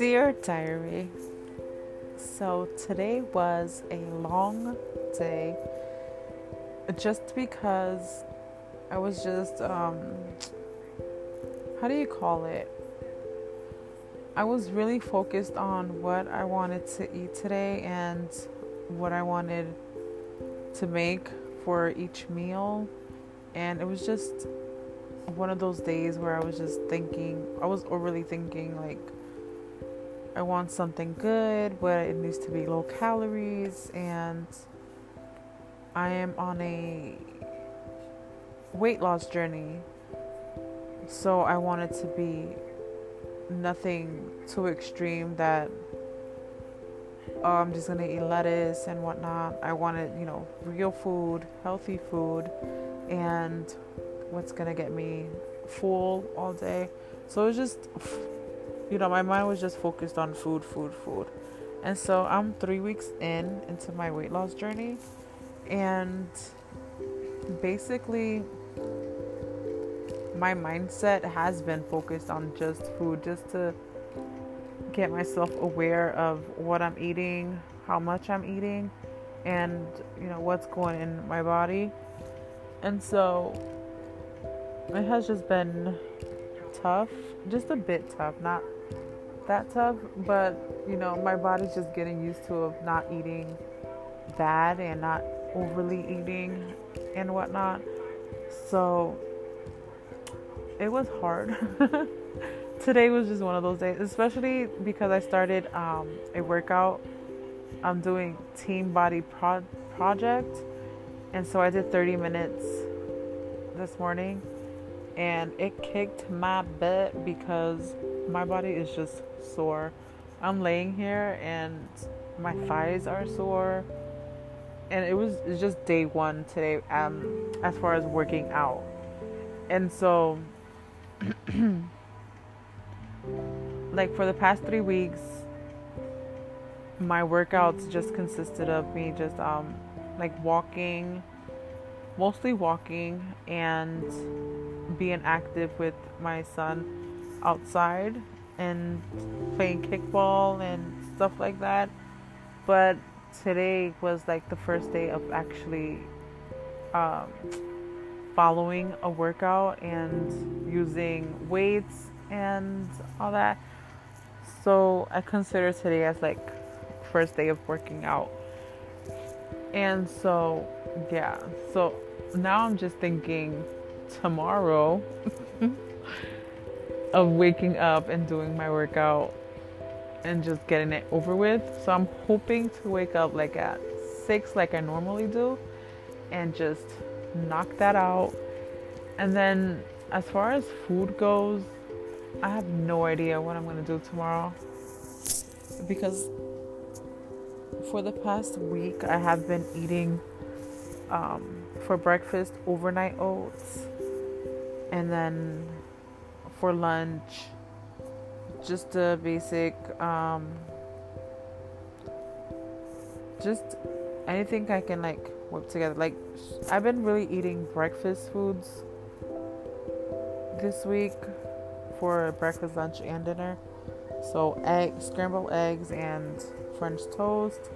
Dear Diary, so today was a long day just because I was just, how do you call it? I was really focused on what I wanted to eat today and what I wanted to make for each meal, and it was just one of those days where I was just thinking, I was overly thinking, like, I want something good, but it needs to be low calories, and I am on a weight loss journey, so I want it to be nothing too extreme that I'm just gonna eat lettuce and whatnot. I wanted, real food, healthy food, and what's gonna get me full all day. So it was just, my mind was just focused on food. And so I'm 3 weeks into my weight loss journey, and basically my mindset has been focused on just food, just to get myself aware of what I'm eating, how much I'm eating, and what's going in my body. And so it has just been tough, just a bit tough, not that tough, but my body's just getting used to of not eating bad and not overly eating and whatnot. So it was hard. Today was just one of those days, especially because I started a workout. I'm doing Team Body Project, and so I did 30 minutes this morning. And it kicked my butt because my body is just sore. I'm laying here and my thighs are sore. And it's just day one today as far as working out. And so, like for the past 3 weeks, my workouts just consisted of me just walking, mostly walking, and being active with my son outside and playing kickball and stuff like that. But today was like the first day of actually following a workout and using weights and all that. So I consider today as like first day of working out. And so so now I'm just thinking tomorrow of waking up and doing my workout and just getting it over with. So I'm hoping to wake up like at 6 like I normally do and just knock that out. And then as far as food goes, I have no idea what I'm going to do tomorrow, because for the past week I have been eating for breakfast overnight oats, and then for lunch just a basic just anything I can like whip together. Like I've been really eating breakfast foods this week for breakfast, lunch, and dinner. So scrambled eggs and French toast,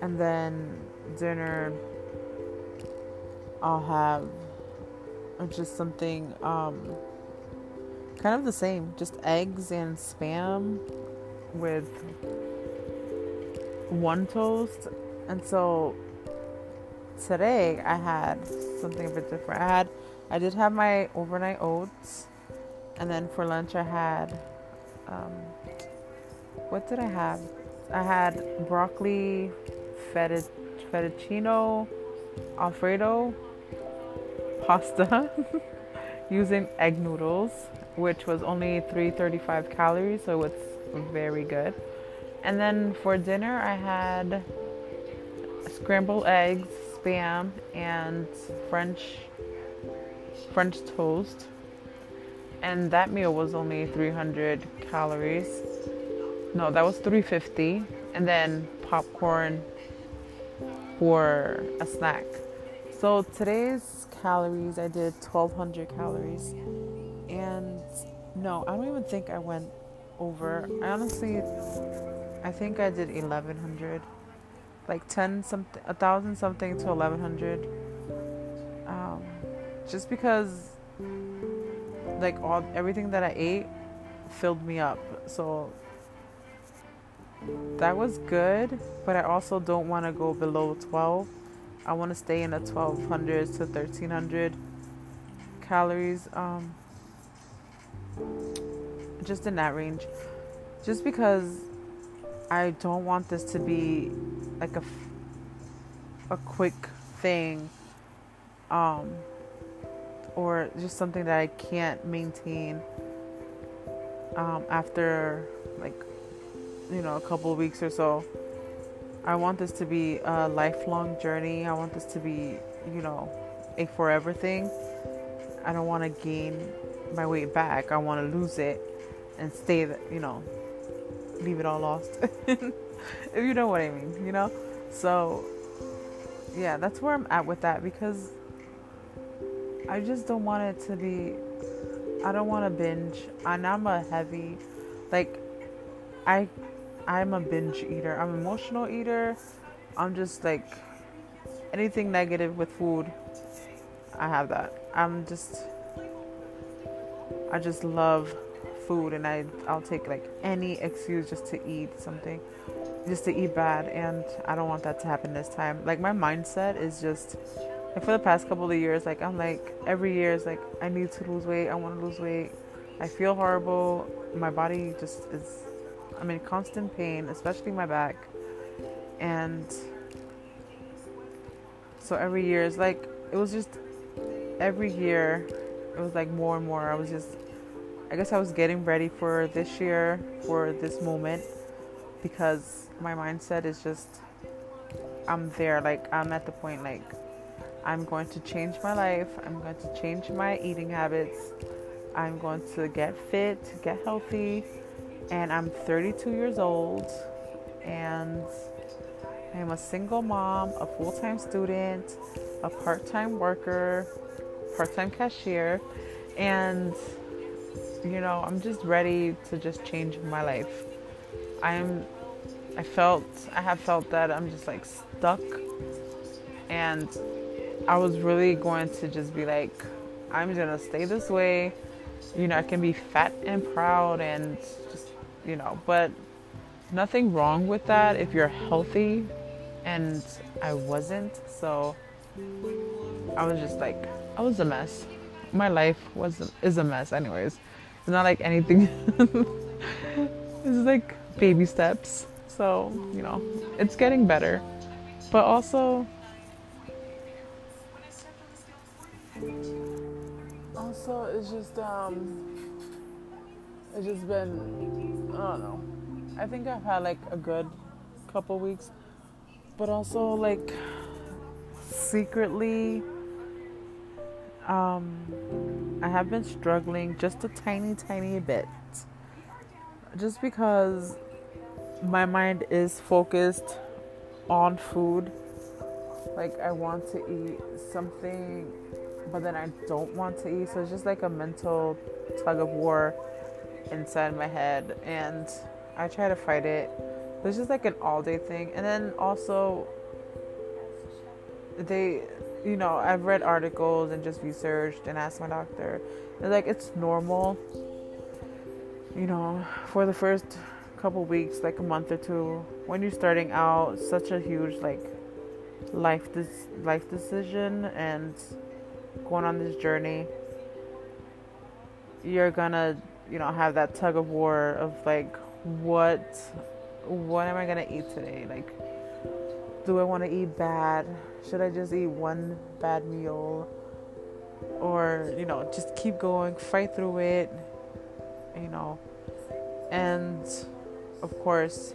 and then dinner I'll have just something kind of the same, just eggs and Spam with one toast. And so today I had something a bit different. I did have my overnight oats, and then for lunch I had what did I have? I had broccoli, fettuccine Alfredo, pasta using egg noodles, which was only 335 calories, so it's very good. And then for dinner I had scrambled eggs, Spam, and French toast, and that meal was only 300 calories. No, that was 350. And then popcorn for a snack. So today's calories, I did 1,200 calories. And no, I don't even think I went over. I think I did 1,100, like 1,000 something to 1,100. Just because, like, everything that I ate filled me up, so that was good. But I also don't want to go below 12. I want to stay in the 1,200 to 1,300 calories, just in that range, just because I don't want this to be like a quick thing, or just something that I can't maintain after, like, you know, a couple of weeks or so. I want this to be a lifelong journey. I want this to be, you know, a forever thing. I don't want to gain my weight back. I want to lose it and stay, you know, leave it all lost. If you know what I mean, you know? So, yeah, that's where I'm at with that, because I just don't want it to be, I don't want to binge. And I'm a heavy, like, I'm a binge eater. I'm an emotional eater. I'm just like, anything negative with food, I have that. I just love food, and I'll take like any excuse just to eat something, just to eat bad. And I don't want that to happen this time. Like, my mindset is just, like, for the past couple of years, like, I'm like, every year is like, I need to lose weight. I want to lose weight. I feel horrible. My body just is, I'm in constant pain, especially my back. And so every year is like, it was just, every year it was like more and more. I was getting ready for this year, for this moment, because my mindset is just, I'm there. Like, I'm at the point, like, I'm going to change my life. I'm going to change my eating habits. I'm going to get fit, get healthy. And I'm 32 years old, and I'm a single mom, a full-time student, a part-time worker, part-time cashier, and, you know, I'm just ready to just change my life. I have felt that I'm just like stuck, and I was really going to just be like, I'm gonna stay this way. You know, I can be fat and proud and just, you know, but nothing wrong with that if you're healthy, and I wasn't. So I was just like, I was a mess. My life is a mess anyways. It's not like anything. It's like baby steps. So, you know, it's getting better. But also it's just, it's just been, I don't know. I think I've had like a good couple weeks, but also like secretly, I have been struggling just a tiny bit, just because my mind is focused on food. Like, I want to eat something, but then I don't want to eat. So it's just like a mental tug of war inside my head, and I try to fight it. It's just like an all-day thing. And then also, they, you know, I've read articles and just researched and asked my doctor. It's like, it's normal, you know, for the first couple weeks, like a month or two, when you're starting out, such a huge like life decision and going on this journey, you're gonna, you know, have that tug of war of like, what am I gonna eat today? Like, do I want to eat bad? Should I just eat one bad meal? Or, you know, just keep going, fight through it, you know. And of course,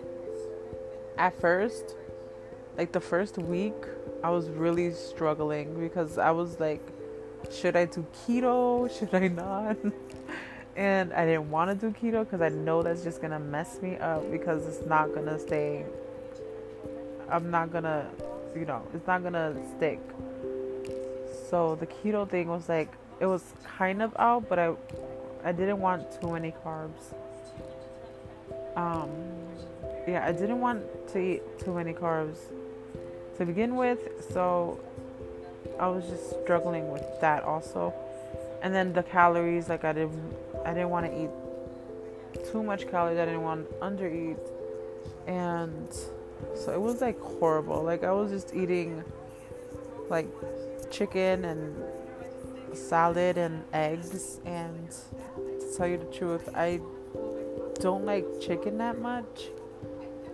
at first, like the first week, I was really struggling, because I was like, should I do keto? Should I not? And I didn't want to do keto, because I know that's just going to mess me up, because it's not going to stay. I'm not going to, you know, it's not going to stick. So the keto thing was like, it was kind of out, but I didn't want too many carbs. Yeah, I didn't want to eat too many carbs to begin with, so I was just struggling with that also. And then the calories, like I didn't want to eat too much calories. I didn't want to undereat, and so it was like horrible. Like I was just eating like chicken and salad and eggs, and to tell you the truth, I don't like chicken that much.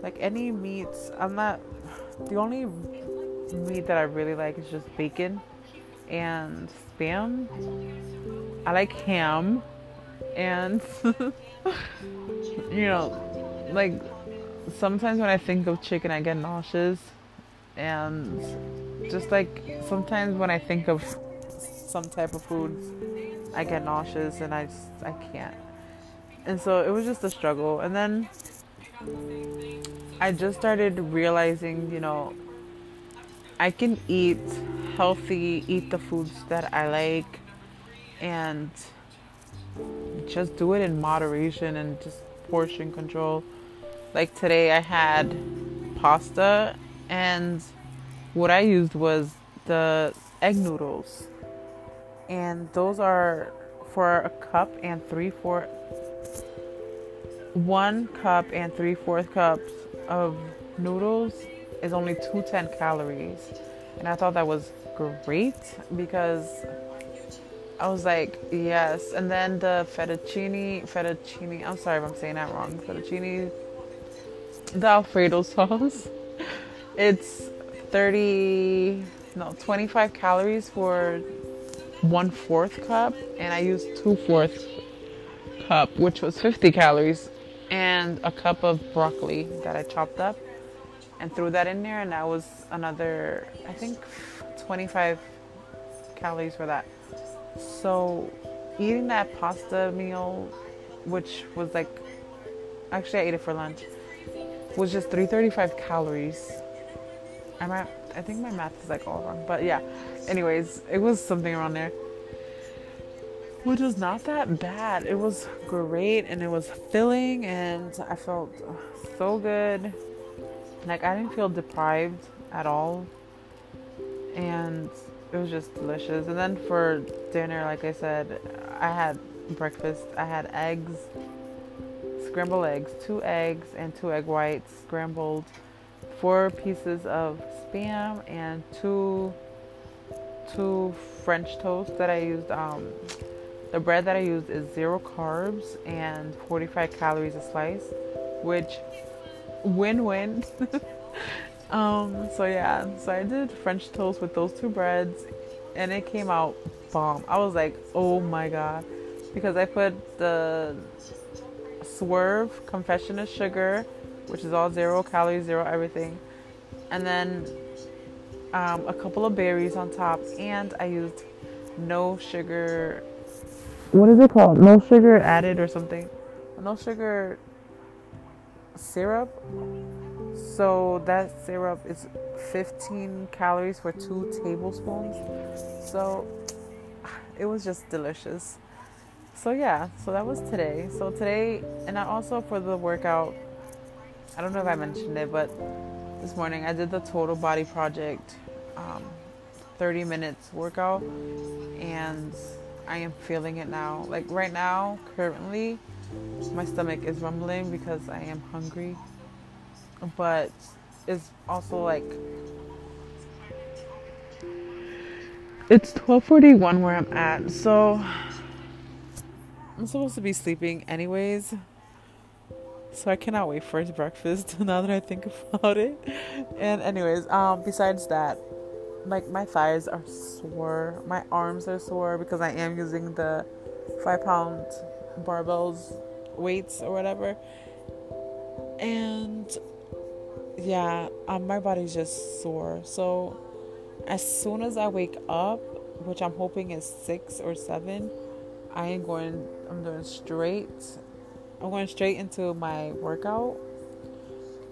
Like any meats, I'm not. The only meat that I really like is just bacon and Spam. I like ham and you know, like sometimes when I think of chicken I get nauseous, and just like sometimes when I think of some type of foods I get nauseous, and I can't. And so it was just a struggle. And then I just started realizing, you know, I can eat healthy, eat the foods that I like, and just do it in moderation and just portion control. Like today I had pasta, and what I used was the egg noodles, and those are for a cup and 3/4 cups of noodles is only 210 calories. And I thought that was great because I was like, yes. And then the fettuccine, I'm sorry if I'm saying that wrong, fettuccine, the Alfredo sauce, it's 25 calories for 1/4 cup, and I used 2/4 cup, which was 50 calories, and a cup of broccoli that I chopped up and threw that in there, and that was another, I think, 25 calories for that. So eating that pasta meal, which was like, actually I ate it for lunch, was just 335 calories. I think my math is like all wrong, but yeah, anyways, it was something around there, which was not that bad. It was great, and it was filling, and I felt so good. Like I didn't feel deprived at all, and it was just delicious. And then for dinner, like I said, I had breakfast. I had eggs, scrambled eggs, 2 eggs and 2 egg whites scrambled, 4 pieces of Spam, and two French toast that I used. The bread that I used is 0 carbs and 45 calories a slice, which win-win. So yeah, so I did French toast with those 2 breads, and it came out bomb. I was like, oh my god, because I put the Swerve confectioner's sugar, which is all 0 calories, 0 everything, and then a couple of berries on top, and I used no sugar, what is it called, no sugar added or something, no sugar syrup. So that syrup is 15 calories for 2 tablespoons. So it was just delicious. So yeah, so that was today. So today, and I also, for the workout, I don't know if I mentioned it, but this morning I did the Total Body Project 30 minutes workout, and I am feeling it now. Like right now, currently, my stomach is rumbling because I am hungry, but it's also like, it's 12:41 where I'm at, so I'm supposed to be sleeping anyways, so I cannot wait for breakfast now that I think about it. And anyways, besides that, like my thighs are sore, my arms are sore, because I am using the 5-pound barbells, weights or whatever, and yeah, my body's just sore. So as soon as I wake up, which I'm hoping is 6 or 7, I'm going straight into my workout,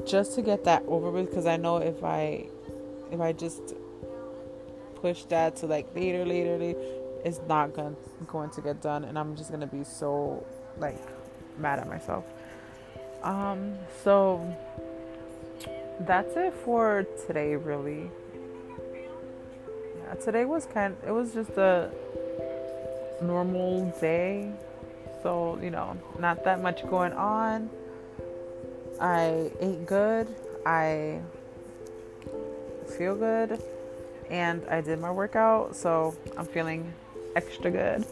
just to get that over with, because I know if I just push that to like later, it's not going to get done, and I'm just going to be so like mad at myself. So that's it for today, really. Yeah, today was it was just a normal day. So, you know, not that much going on. I ate good. I feel good. And I did my workout, so I'm feeling extra good.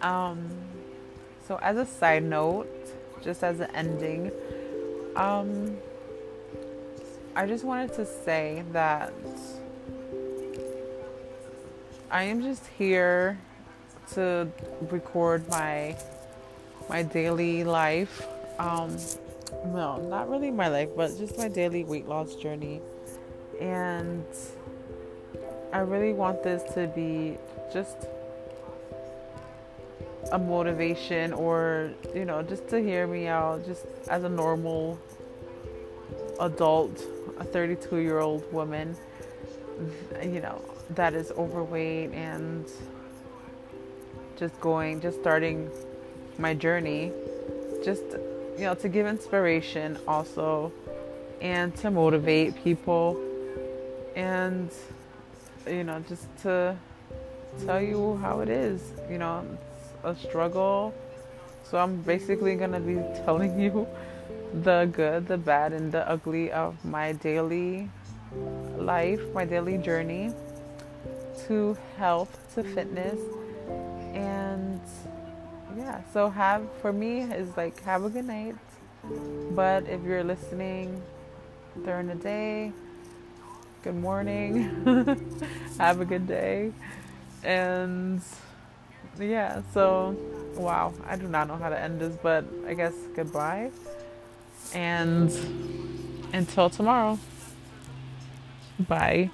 So as a side note, just as an ending, I just wanted to say that I am just here to record my daily life. No, not really my life, but just my daily weight loss journey. And I really want this to be just a motivation, or, you know, just to hear me out, just as a normal adult, a 32-year-old woman, you know, that is overweight and just starting my journey, just, you know, to give inspiration also, and to motivate people, and, you know, just to tell you how it is. You know, it's a struggle, so I'm basically gonna be telling you the good, the bad, and the ugly of my daily life, my daily journey to health, to fitness. And yeah, so for me is like, have a good night. But if you're listening during the day, good morning. Have a good day. And yeah, so wow, I do not know how to end this, but I guess goodbye, and until tomorrow, bye.